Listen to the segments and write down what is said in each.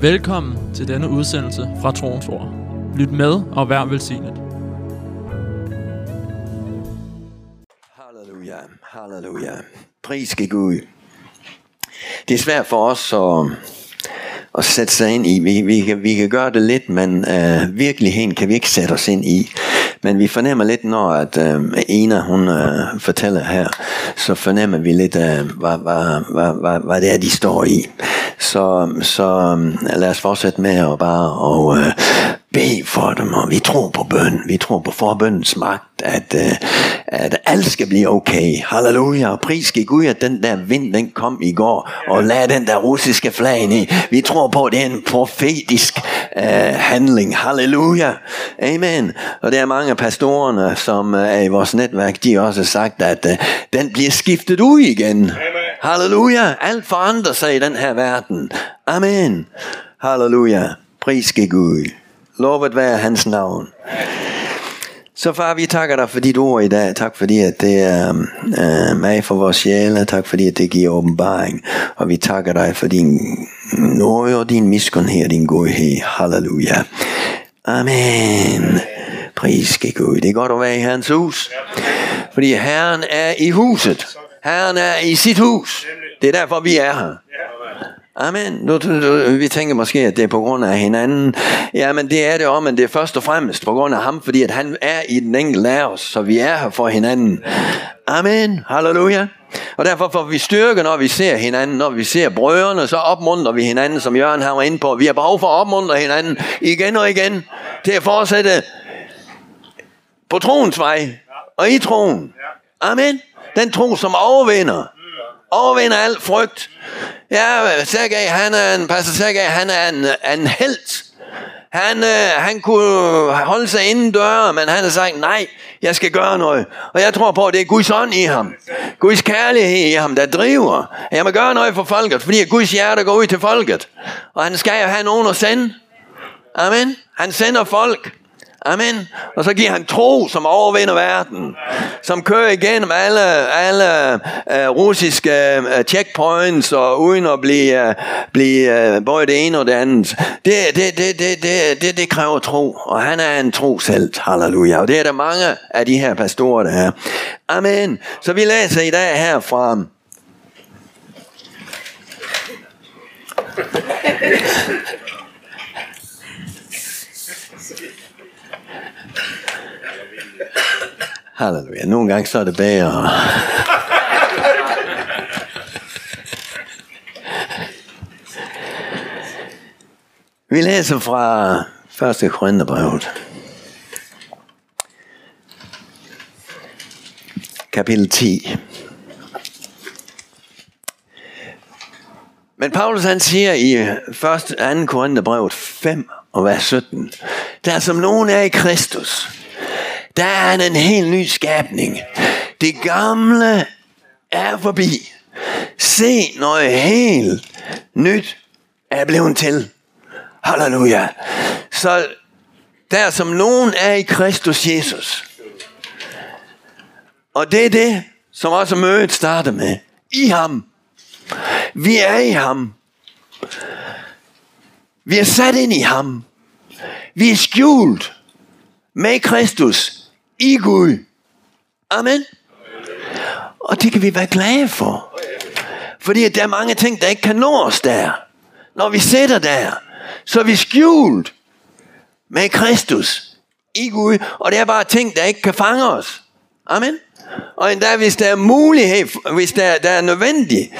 Velkommen til denne udsendelse fra Troens Ord. Lyt med og vær velsignet. Halleluja, halleluja. Pris skal Gud. Det er svært for os at sætte sig ind i. Vi kan gøre det lidt, men virkeligheden kan vi ikke sætte os ind i. Men vi fornemmer lidt, når at Ena hun fortæller her, så fornemmer vi lidt, hvad det er, de står i. Så lad os fortsætte med at bare bede for dem, og vi tror på bøn. Vi tror på forbøndens magt, at alt skal blive okay. Halleluja, og pris skal Gud, at den der vind, den kom i går, og lad den der russiske flag ind i. Vi tror på, at det er en profetisk handling. Halleluja, amen. Og der er mange af pastorerne, som er i vores netværk, de har også sagt, at den bliver skiftet ud igen. Amen. Halleluja, alt forandrer sig i den her verden. Amen. Halleluja, pris skal Gud. Lovet være hans navn. Så far, vi takker dig for dit ord i dag. Tak fordi, at det er mig for vores sjæle. Tak fordi, at det giver åbenbaring. Og vi takker dig for din nåde og din miskundhed og din godhed. Halleluja. Amen. Pris skal Gud. Det er godt at være i Herrens hus. Fordi Herren er i huset. Herren er i sit hus. Det er derfor, vi er her. Amen. Vi tænker måske, at det er på grund af hinanden. Ja, men det er det også, men det er først og fremmest på grund af ham, fordi at han er i den enkelte af os, så vi er her for hinanden. Amen. Halleluja. Og derfor får vi styrke, når vi ser hinanden. Når vi ser brødrene, så opmuntrer vi hinanden, som Jørgen har været inde på. Vi har behov for at opmuntre hinanden igen og igen til at fortsætte på troens vej og i troen. Amen. Den tro, som overvinder alt frygt. Ja, Sergei, han er en helt. Han kunne holde sig inden døre, men han har sagt, nej, jeg skal gøre noget. Og jeg tror på, at det er Guds ånd i ham. Guds kærlighed i ham, der driver. Jeg må gøre noget for folket, fordi Guds hjerte går ud til folket. Og han skal have nogen at sende. Amen. Han sender folk. Amen. Og så giver han tro, som overvinder verden. Som kører igennem alle russiske checkpoints, og uden at blive både det ene og det andet. Det kræver tro. Og han er en tro selv. Halleluja. Og det er der mange af de her pastorer, der er. Amen. Så vi læser i dag her fra... Halleluja. Nogle gange så er det bedre. Vi læser fra 1. Korintherbrevet. Kapitel 10. Men Paulus han siger i 2. Korintherbrevet 5 og vers 17. Der som nogen er i Kristus, der er en helt ny skabning. Det gamle er forbi. Se, noget helt nyt er blevet til. Halleluja. Så der som nogen er i Kristus Jesus. Og det er det, som også mødet starter med. I ham. Vi er i ham. Vi er sat ind i ham. Vi er skjult med Kristus. I Gud. Amen. Og det kan vi være glade for. Fordi der er mange ting, der ikke kan nå os der. Når vi sidder der, så er vi skjult med Kristus i Gud. Og det er bare ting, der ikke kan fange os. Amen. Og endda hvis der er mulighed, hvis der er nødvendigt,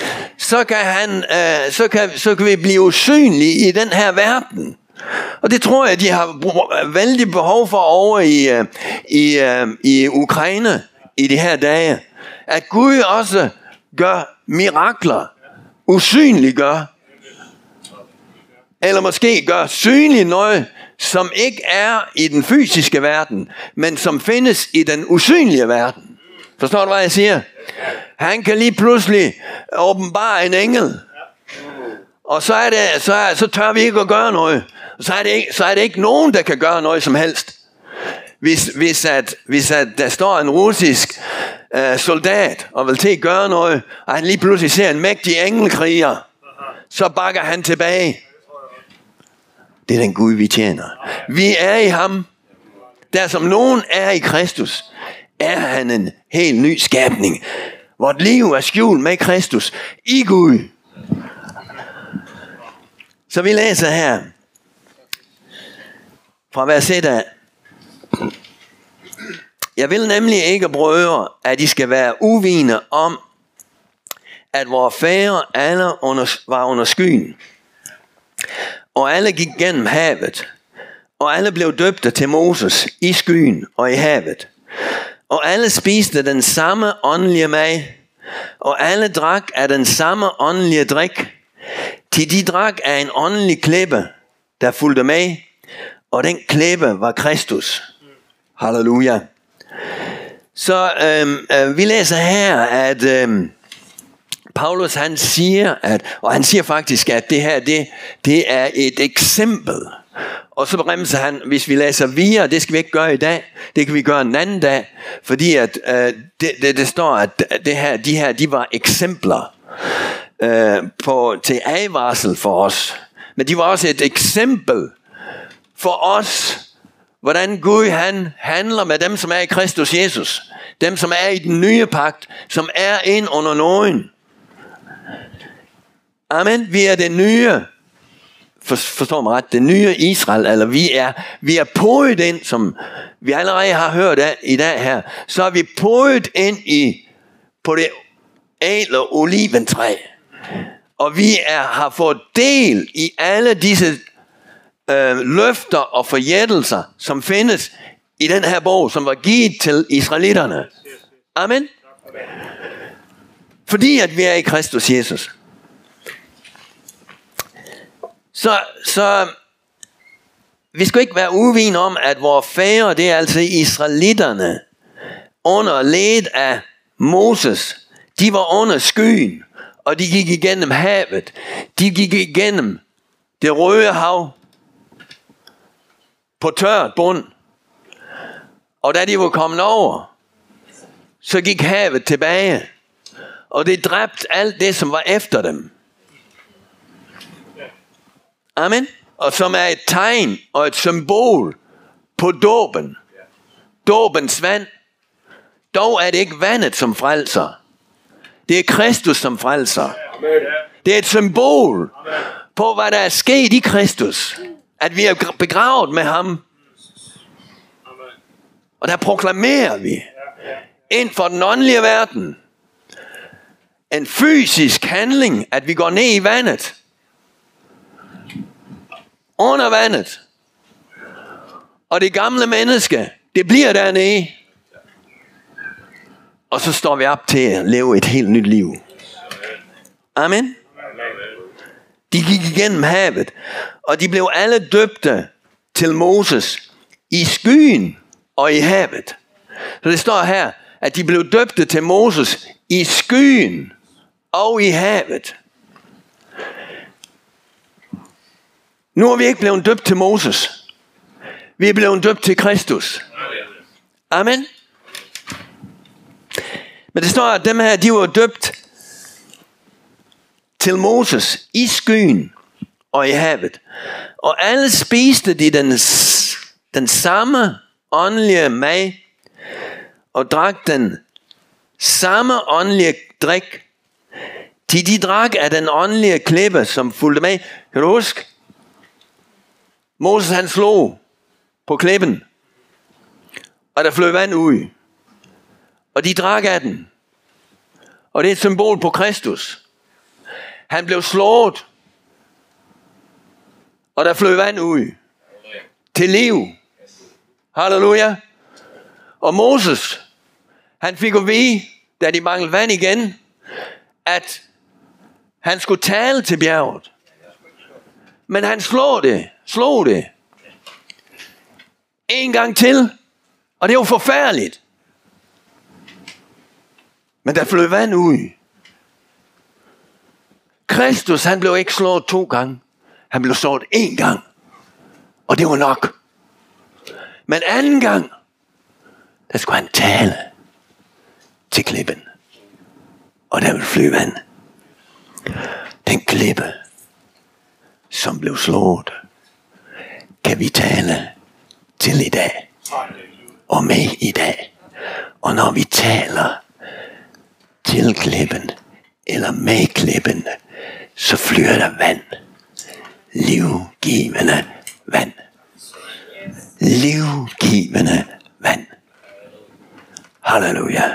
så kan vi blive usynlige i den her verden. Og det tror jeg, de har vældig behov for over i Ukraine i de her dage. At Gud også gør mirakler, usynliggør. Eller måske gør synlig noget, som ikke er i den fysiske verden, men som findes i den usynlige verden. Forstår du, hvad jeg siger? Han kan lige pludselig åbenbare en engel. Og så tør vi ikke at gøre noget. Så er det ikke nogen, der kan gøre noget som helst. Hvis der står en russisk soldat og vil til at gøre noget, og han lige pludselig ser en mægtig engelkriger, så bakker han tilbage. Det er den Gud, vi tjener. Vi er i ham. Der som nogen er i Kristus, er han en helt ny skabning. Vort liv er skjult med Kristus i Gud. Så vi læser her fra verset af. Jeg vil nemlig ikke, brødre, at I skal være uvidende om, at vores fædre alle var under skyen, og alle gik gennem havet, og alle blev døbte til Moses i skyen og i havet, og alle spiste den samme åndelige mad, og alle drak af den samme åndelige drik, til de drak af en åndelig klippe, der fulgte med, og den klippe var Kristus. Halleluja. Så vi læser her, at Paulus han siger, og han siger faktisk, at det her det er et eksempel. Og så bremser han, hvis vi læser videre, det skal vi ikke gøre i dag, det kan vi gøre en anden dag, fordi at det står, at de her de var eksempler til advarsel for os. Men de var også et eksempel for os, hvordan Gud han handler med dem, som er i Kristus Jesus. Dem, som er i den nye pagt, som er ind under nåden. Amen. Vi er det nye, forstår mig ret, det nye Israel, eller vi er podet ind, som vi allerede har hørt af i dag her. Så er vi podet ind på det ædle oliventræ. Og vi har fået del i alle disse løfter og forjættelser, som findes i den her bog, som var givet til israelitterne. Amen. Fordi at vi er i Kristus Jesus. Så vi skal ikke være uvidende om, at vores fædre, det er altså israelitterne, under ledet af Moses, de var under skyen, og de gik igennem havet, de gik igennem det Røde Hav, på tørt bund. Og da de var kommet over, så gik havet tilbage, og det dræbte alt det, som var efter dem. Amen. Og som er et tegn og et symbol på dåben. Dåbens vand. Dog er det ikke vandet, som frelser. Det er Kristus, som frelser. Det er et symbol på, hvad der er sket i Kristus. At vi er begravet med ham. Og der proklamerer vi ind for den åndelige verden en fysisk handling, at vi går ned i vandet, under vandet, og det gamle menneske, det bliver dernede, og så står vi op til at leve et helt nyt liv. Amen. De gik igennem havet, og de blev alle døbte til Moses i skyen og i havet. Så det står her, at de blev døbte til Moses i skyen og i havet. Nu er vi ikke blevet døbt til Moses. Vi er blevet døbt til Kristus. Amen. Men det står, at dem her, de var døbt til Moses i skyen og i havet. Og alle spiste de den samme åndelige mad og drak den samme åndelige drik, til de drak af den åndelige klippe, som fulgte med. Kan du huske? Moses han slog på klippen, og der flød vand ud, og de drak af den. Og det er et symbol på Kristus. Han blev slået, og der flød vand ud til liv. Halleluja. Og Moses, han fik at vide, da de manglede vand igen, at han skulle tale til bjerget. Men han slog det. En gang til, og det var forfærdeligt. Men der flød vand ud. Kristus, han blev ikke slået 2 gange. Han blev slået 1 gang. Og det var nok. Men 2. gang, der skulle han tale til klippen. Og der ville flyve vand. Den klippe, som blev slået. skal vi tale til i dag og med i dag. Og når vi taler til klippen eller med klippen, så flyder der vand. Livgivende vand. Livgivende vand. Halleluja.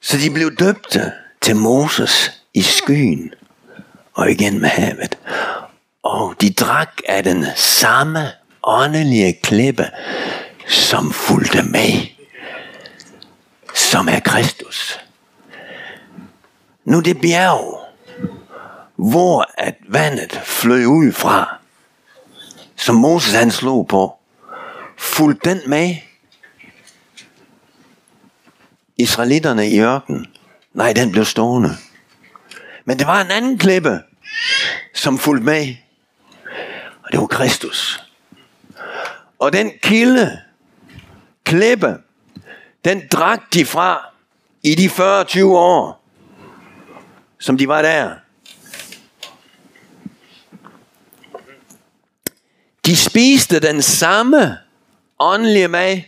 Så de blev døbte til Moses i skyen og igen med havet. Og de drak af den samme åndelige klippe, som fulgte med, som er Kristus. Nu det bjerg, hvor at vandet flød ud fra, som Moses han slog på, fulgte den med israelitterne i ørkenen. Nej, den blev stående. Men det var en anden klippe, som fulgte med, og det var Kristus. Og den klippe, den drak de fra i de 40-20 år, som de var der. De spiste den samme åndelige mad.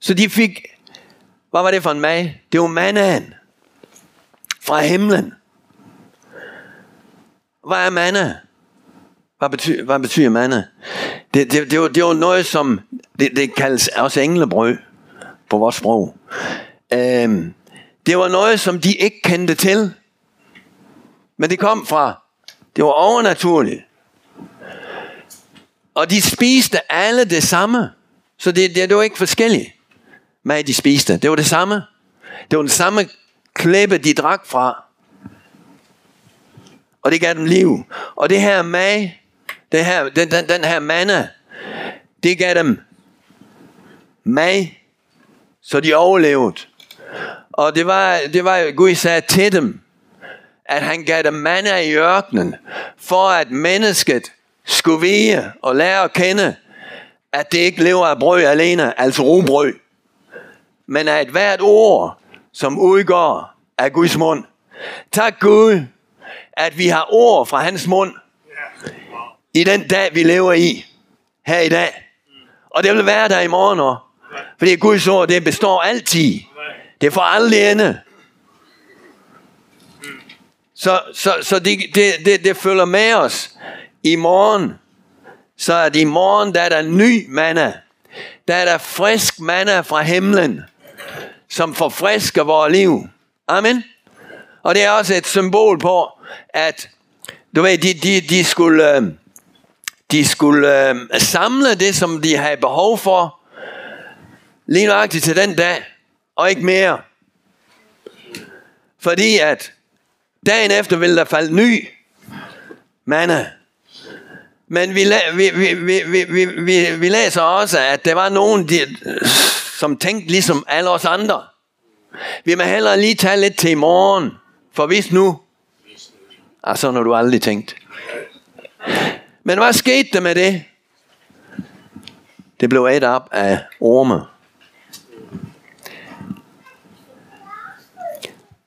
Så de fik, hvad var det for en mad? Det var mannaen fra himlen. Hvad er manna? Hvad betyder manna? Det var noget, som det kaldes også englebrød på vores sprog. Det var noget, som de ikke kendte til, men det kom fra. Det var overnaturligt. Og de spiste alle det samme, så det var ikke forskelligt. Mad de spiste, det var det samme. Det var den samme klippe, de drak fra. Og det gav dem liv. Og det her mad, den her manna, det gav dem mad, så de overlevede. Og det var Gud sagde til dem, at han gav dem manna i ørkenen, for at mennesket skulle vide og lære at kende, at det ikke lever af brød alene, altså rugbrød, men af et hvert ord, som udgår af Guds mund. Tak Gud, at vi har ord fra hans mund i den dag, vi lever i, her i dag. Og det vil være der i morgen også. Fordi Guds ord, det består altid. Det får aldrig ende. Så det følger med os i morgen. Så at i morgen, der er der ny manna. Der er der frisk manna fra himlen, som forfrisker vores liv. Amen. Og det er også et symbol på, at du ved, de skulle samle det, som de havde behov for, lige nøjagtigt til den dag, og ikke mere. Fordi at dagen efter ville der falde ny manna. Men vi læser også, at der var nogen, som tænkte ligesom alle os andre. Vi må hellere lige tage lidt til i morgen, for hvis nu, og sådan har du aldrig tænkt. Men hvad skete der med det? Det blev ædt op af orme.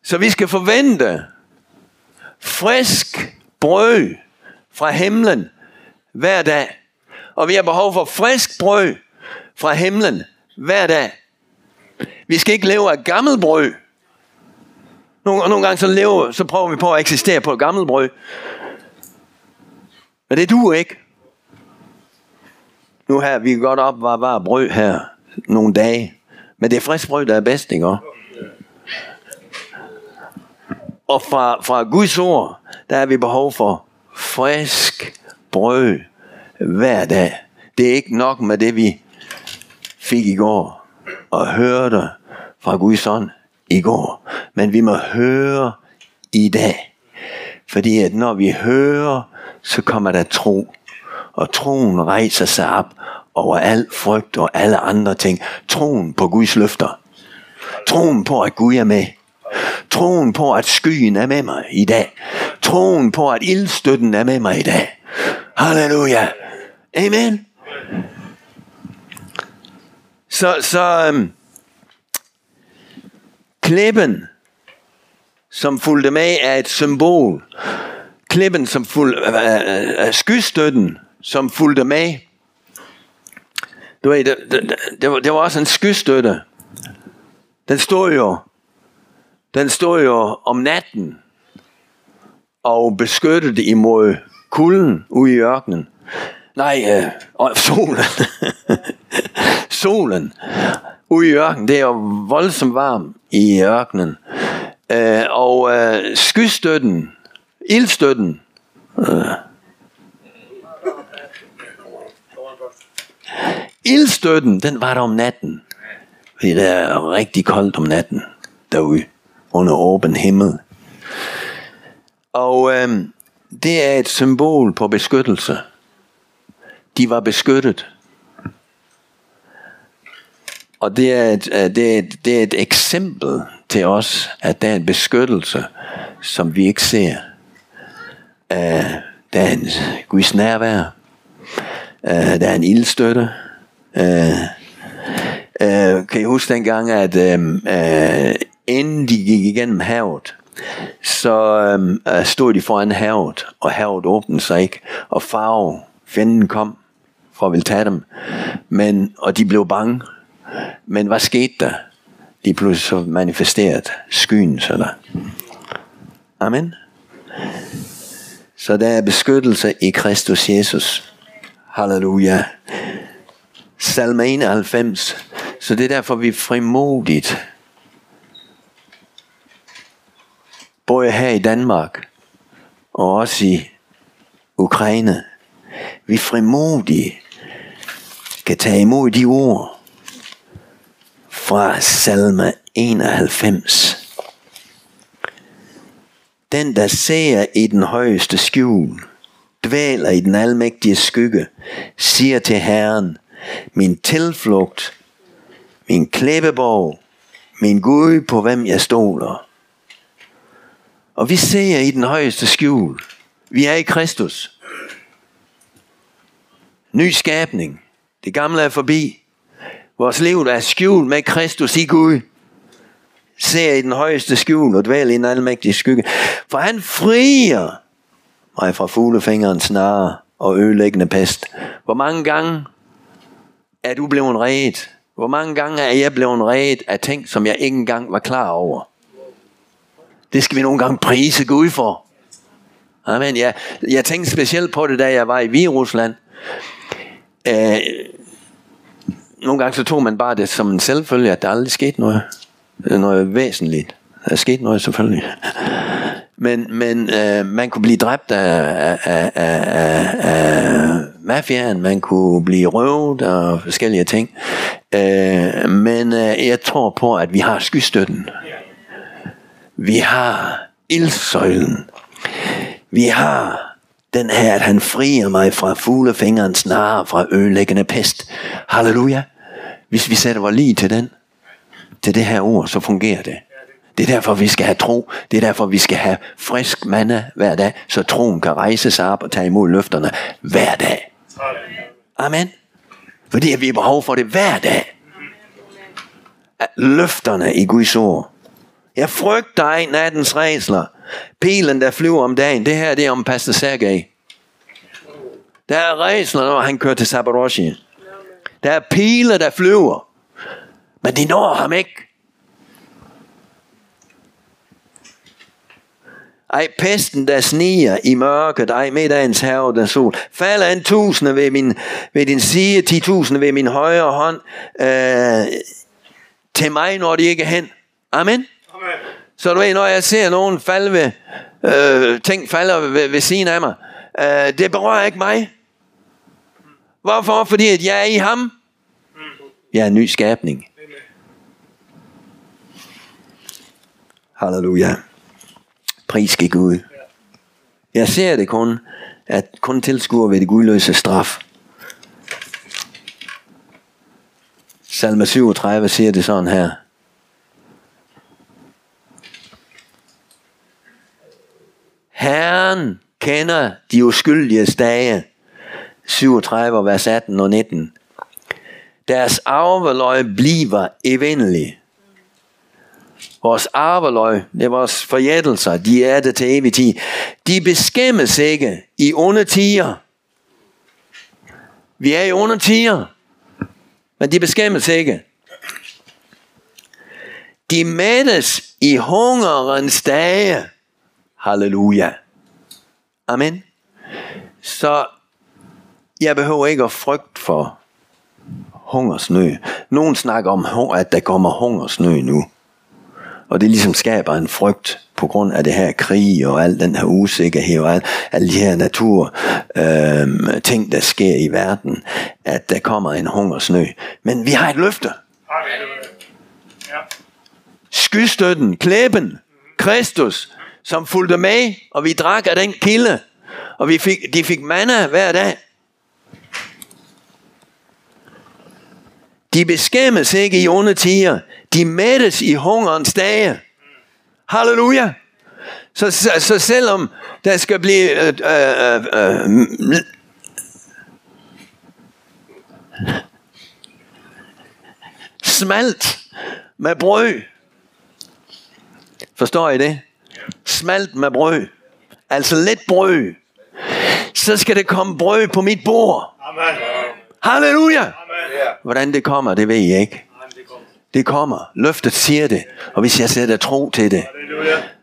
Så vi skal forvente frisk brød fra himlen hver dag. Og vi har behov for frisk brød fra himlen hver dag. Vi skal ikke leve af gammelt brød. Nogle gange så prøver vi på at eksistere på et gammelt brød. Men det duer ikke. Nu her, vi kan godt opvare brød her nogle dage. Men det er frisk brød, der er bedst, ikke? Og fra Guds ord, der er vi behov for frisk brød hver dag. Det er ikke nok med det, vi fik i går og hørte fra Guds ånd i går, men vi må høre i dag, fordi at når vi hører, så kommer der tro, og troen rejser sig op over al frygt og alle andre ting. Troen på Guds løfter, troen på at Gud er med, troen på at skyen er med mig i dag, troen på at ildstøtten er med mig i dag. Halleluja, amen. Så Klippen, som fulgte med, er et symbol. Klippen, som skystøtten, som fulgte med. Du ved, det var også en skystøtte. Den stod jo om natten og beskyttede imod kulden ude i ørkenen. Solen. Solen ude i ørkenen. Det er jo voldsomt varmt i ørkenen. Skystøtten, ildstøtten. Ildstøtten, den var der om natten. Fordi det er rigtig koldt om natten derude, under åben himmel. Det er et symbol på beskyttelse. De var beskyttet. Og det er et eksempel til os, at der er en beskyttelse, som vi ikke ser. Der er en Guds nærvær. Der er en ildstøtte. Kan I huske dengang, at inden de gik igennem havet, så stod de foran havet, og havet åbnede sig ikke, og fjenden kom for at ville tage dem, og de blev bange. Men hvad skete der? De pludselig manifesterede skyen sig der. Amen. Så der er beskyttelse i Kristus Jesus. Halleluja. Salme 91. Så det er derfor, vi frimodigt, både her i Danmark og også i Ukraine, vi frimodigt kan tage imod de ord fra Salme 91. Den, der ser i den højeste skjul, dvæler i den almægtige skygge, siger til Herren, min tilflugt, min klippeborg, min Gud, på hvem jeg stoler. Og vi ser i den højeste skjul. Vi er i Kristus. Ny skabning. Det gamle er forbi. Vores liv er skjult med Kristus i Gud. Ser i den højeste skjul og dvæler i en almægtig skygge. For han frier mig fra fuglefingerens snare og ødelæggende pest. Hvor mange gange er du blevet reddet? Hvor mange gange er jeg blevet reddet af ting, som jeg ikke engang var klar over? Det skal vi nogle gange prise Gud for. Amen. Jeg tænkte specielt på det, da jeg var i Hviderusland. Nogle gange så tog man bare det som en selvfølge, at der aldrig skete noget væsentligt. Der skete noget selvfølgelig. Men man kunne blive dræbt af mafiaen, man kunne blive røvet og forskellige ting. Jeg tror på, at vi har skystøtten. Vi har ildsøjlen. Vi har den her, at han frier mig fra fuglefingerens snare, fra ødelæggende pest. Halleluja. Hvis vi sætter vores lid til den, til det her ord, så fungerer det. Det er derfor, vi skal have tro. Det er derfor, vi skal have frisk manna hver dag, så troen kan rejse sig op og tage imod løfterne hver dag. Amen. Fordi vi har behov for det hver dag. Løfterne i Guds ord. Jeg frygter ej nattens rædsler. Pilen, der flyver om dagen. Det her, det er om pastor Sergei. Der er rædsler, når han kører til Sabaroshi. Der er piler, der flyver. Men de når ham ikke. Ej pesten, der sniger i mørket. Ej middagens herre, der sol. Falder en tusinde ved din side. 10.000 ved min højre hånd. Til mig når de ikke hen. Amen. Så du ved, når jeg ser nogen falde ved, ting falder ved siden af mig, det berører ikke mig. Hvorfor? Fordi at jeg er i ham. Jeg er en ny skabning. Halleluja. Pris gik ud. Jeg ser det kun, at kun tilskuer ved det gudløse straf. Salme 37 siger det sådan her. Herren kender de uskyldiges dage. 37 vers 18 og 19. Deres arveløg bliver evindelig. vores arveløg, det er vores forjættelser, de er det til evig tid. De beskæmmes ikke i onde tider. Vi er i onde tider, men de beskæmmes ikke. De mættes i hungerens dage. Halleluja. Amen. Så jeg behøver ikke at frygte for hungersnød. Nogen snakker om, at der kommer hungersnød nu. Og det ligesom skaber en frygt på grund af det her krig og al den her usikkerhed og alle de her natur ting, der sker i verden, at der kommer en hungersnød. Men vi har et løfte. Skystøtten, klæben, Kristus, som fulgte med, og vi drak af den kilde, og de fik manna hver dag. De beskæmmes ikke i onde tider. De mættes i hungerens dage. Halleluja. Så selvom der skal blive smalt med brød. Forstår I det? Smalt med brød. Altså lidt brød. Så skal det komme brød på mit bord. Amen. Halleluja. Hvordan det kommer, det ved I ikke. Det kommer. Løftet siger det. Og hvis jeg sætter tro til det,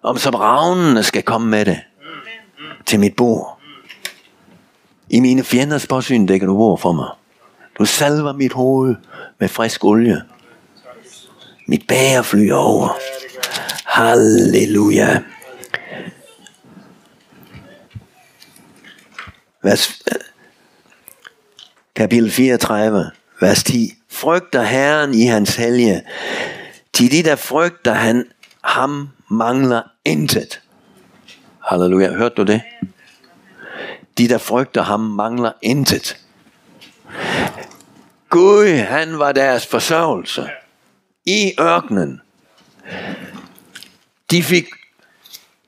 om som ravnene skal komme med det til mit bord. I mine fjenders påsyn dækker du bord for mig. Du salver mit hoved med frisk olie. Mit bæger flyder over. Halleluja. Kapitel 34, vers 10. Frygter Herren i hans hellige. Til de, der frygter han, ham mangler intet. Halleluja, hørte du det? De, der frygter ham, mangler intet. Gud, han var deres forsørgelse i ørkenen.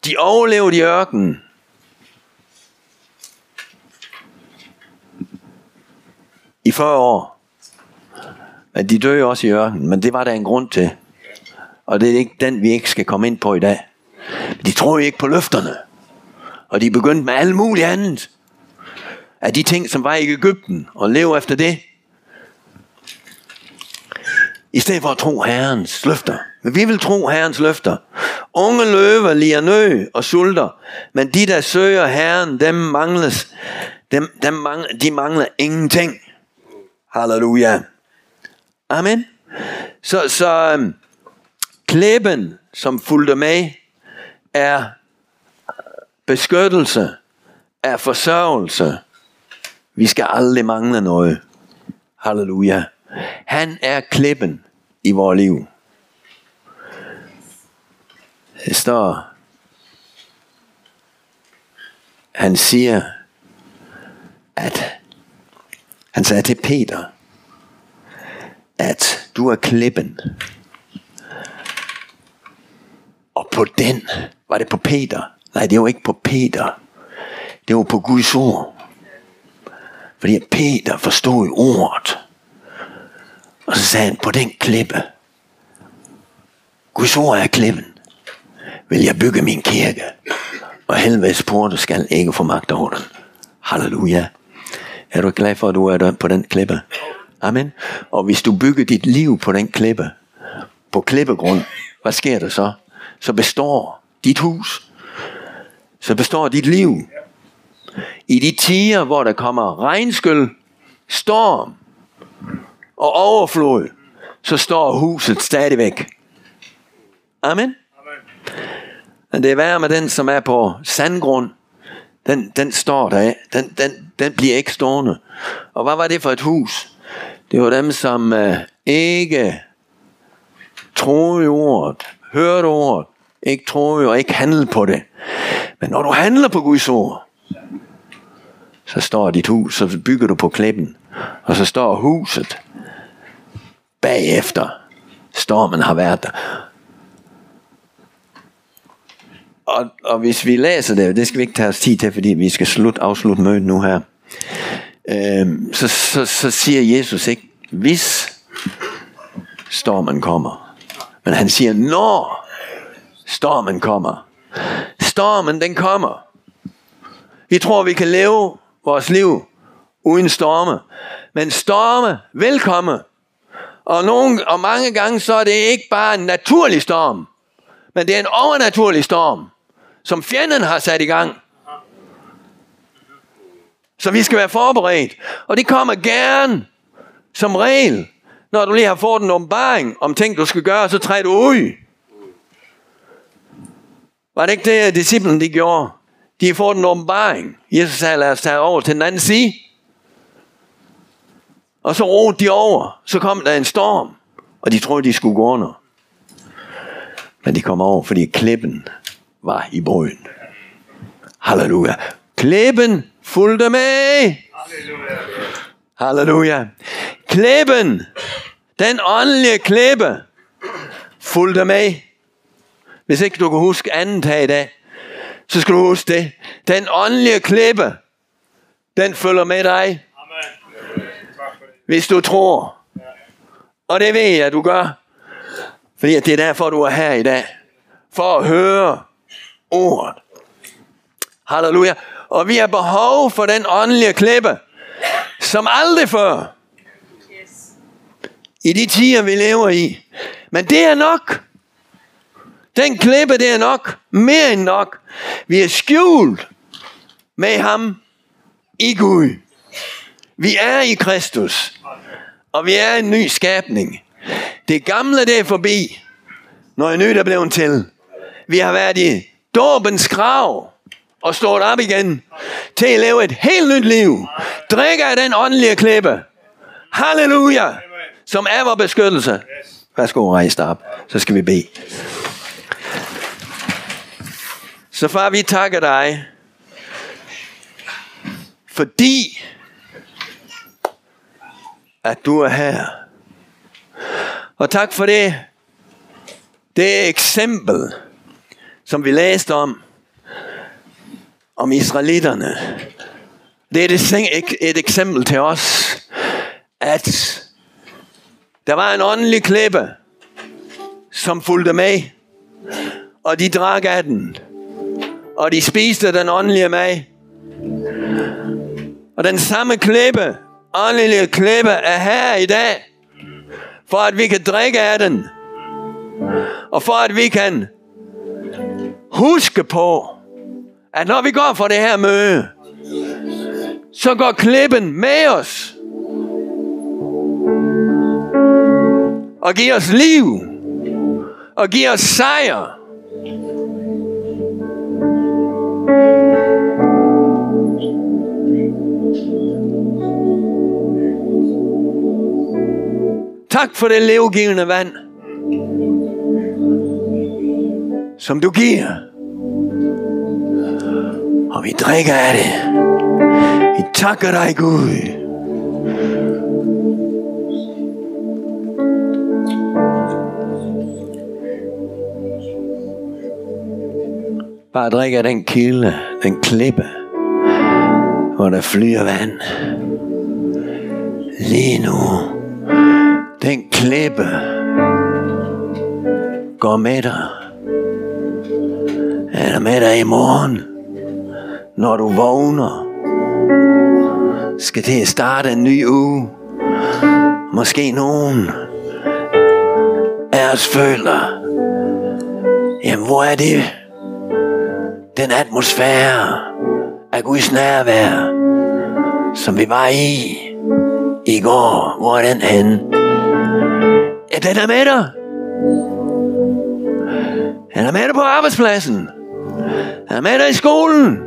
De overlevede i ørkenen. I 40 år. Men de døde også i ørkenen. Men det var der en grund til. Og det er ikke den, vi ikke skal komme ind på i dag. De troede ikke på løfterne. Og de begyndte med alt muligt andet. Af de ting, som var i Egypten. Og leve efter det. I stedet for at tro Herrens løfter. Men vi vil tro Herrens løfter. Unge løver liger nø og sulter. Men de, der søger Herren, de mangler ingenting. Halleluja. Amen. Så klæben, som fulgte med, er beskyttelse, er forsørgelse. Vi skal aldrig mangle noget. Halleluja. Han er klæben i vores liv. Det står, han siger, at han sagde til Peter, at du er klippen. Og på den, var det på Peter? Nej, det var ikke på Peter. Det var på Guds ord. Fordi Peter forstod ordet. Og så sagde han, på den klippe. Guds ord er klippen. Vil jeg bygge min kirke. Og helvedes porte skal ikke få magt over den. Halleluja. Er du glad for, at du er på den klippe? Amen. Og hvis du bygger dit liv på den klippe, på klippegrund, hvad sker der så? Så består dit hus. Så består dit liv. I de tider, hvor der kommer regnskyld, storm og overflod, så står huset stadigvæk. Amen. Men det er værre med den, som er på sandgrund. Den står der. Den bliver ikke stående. Og hvad var det for et hus? Det var dem, som ikke troede ordet, hørte ordet, ikke troede og ikke handlede på det. Men når du handler på Guds ord, så står dit hus, så bygger du på klippen, og så står huset bagefter. Stormen har været der. Og hvis vi læser det skal vi ikke tage os tid til, fordi vi skal afslutte mødet nu her. Så siger Jesus ikke, hvis stormen kommer, Men han siger, når stormen kommer. Stormen, den kommer. Vi tror, vi kan leve vores liv uden storme. Men storme vil komme. Og mange gange, så er det ikke bare en naturlig storm. Men det er en overnaturlig storm, som fjenden har sat i gang. Så vi skal være forberedt. Og det kommer gerne som regel. Når du lige har fået en åbenbaring om ting, du skal gøre, så træder du ud. Var det ikke det, disciplene de gjorde? De har fået en åbenbaring. Jesus sagde, lad os tage over til den anden side. Og så rodte de over. Så kom der en storm. Og de troede, de skulle gå under. Men de kom over, fordi klippen var i båden. Halleluja. Klippen fulgte med. Halleluja. Halleluja. Klippen, den åndelige klippe, fulgte med. Hvis ikke du kan huske andet her i dag, så skal du huske det. Den åndelige klippe, den følger med dig. Hvis du tror. Og det ved jeg, du gør. Fordi det er derfor, du er her i dag. For at høre ordet. Halleluja. Og vi har behov for den åndelige klippe. Som aldrig før. I de tider, vi lever i. Men det er nok. Den klippe, det er nok. Mere end nok. Vi er skjult med ham i Gud. Vi er i Kristus. Og vi er en ny skabning. Det gamle, det er forbi. Noget nyt er blevet til. Vi har været i dåbens grav. Og stået op igen. Til at leve et helt nyt liv. Drikker af den åndelige klippe. Halleluja. Som er vores beskyttelse. Værsgo, rejs dig op. Så skal vi bede. Så far, vi takker dig. Fordi at du er her. Og tak for det. Det eksempel, som vi læste om. Om israelitterne. Det er et eksempel til os. At der var en åndelig klippe, som fulgte med. Og de drak af den. Og de spiste den åndelige mad. Og den samme klippe, åndelige klippe, er her i dag. For at vi kan drikke af den. Og for at vi kan huske på, at når vi går fra det her møde, så går klippen med os. Og giver os liv. Og giver os sejr. Tak for det levegivende vand, som du giver. Og vi drikker af det. Vi takker dig, Gud. Bare drikke af den kilde, den klippe, hvor der flyder vand. Lige nu, den klippe går med dig. Han er med dig i morgen, når du vågner. Skal til at starte en ny uge. Måske nogen af os føler, jamen hvor er det? Den atmosfære af Guds nærvær, som vi var i går, hvor er den henne? Ja, den er med dig. Den er med dig på arbejdspladsen. Den er med dig i skolen.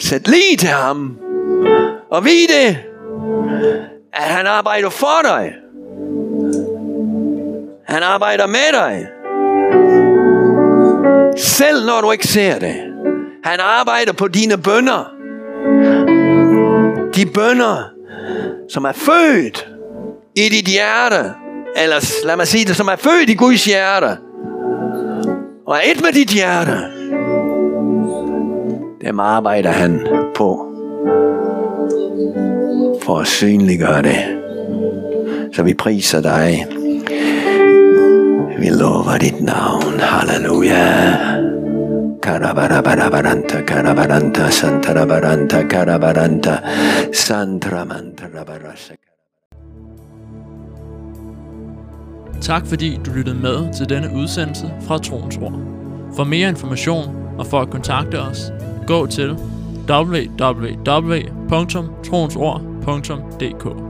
Sæt lige til ham. Og vid det, at han arbejder for dig. Han arbejder med dig. Selv når du ikke ser det. Han arbejder på dine bønner. De bønner, som er født i dit hjerte. Eller lad mig sige det, som er født i Guds hjerte. Og er et med dit hjerte. Dem arbejder han på. For at synliggøre det. Så vi priser dig. Vi lover dit navn. Halleluja. Karabarabaranta, karabaranta, santarabaranta, karabaranta, santramantarabarasa. Tak fordi du lyttede med til denne udsendelse fra Troens Ord. For mere information og for at kontakte os, gå til www.troensord.dk.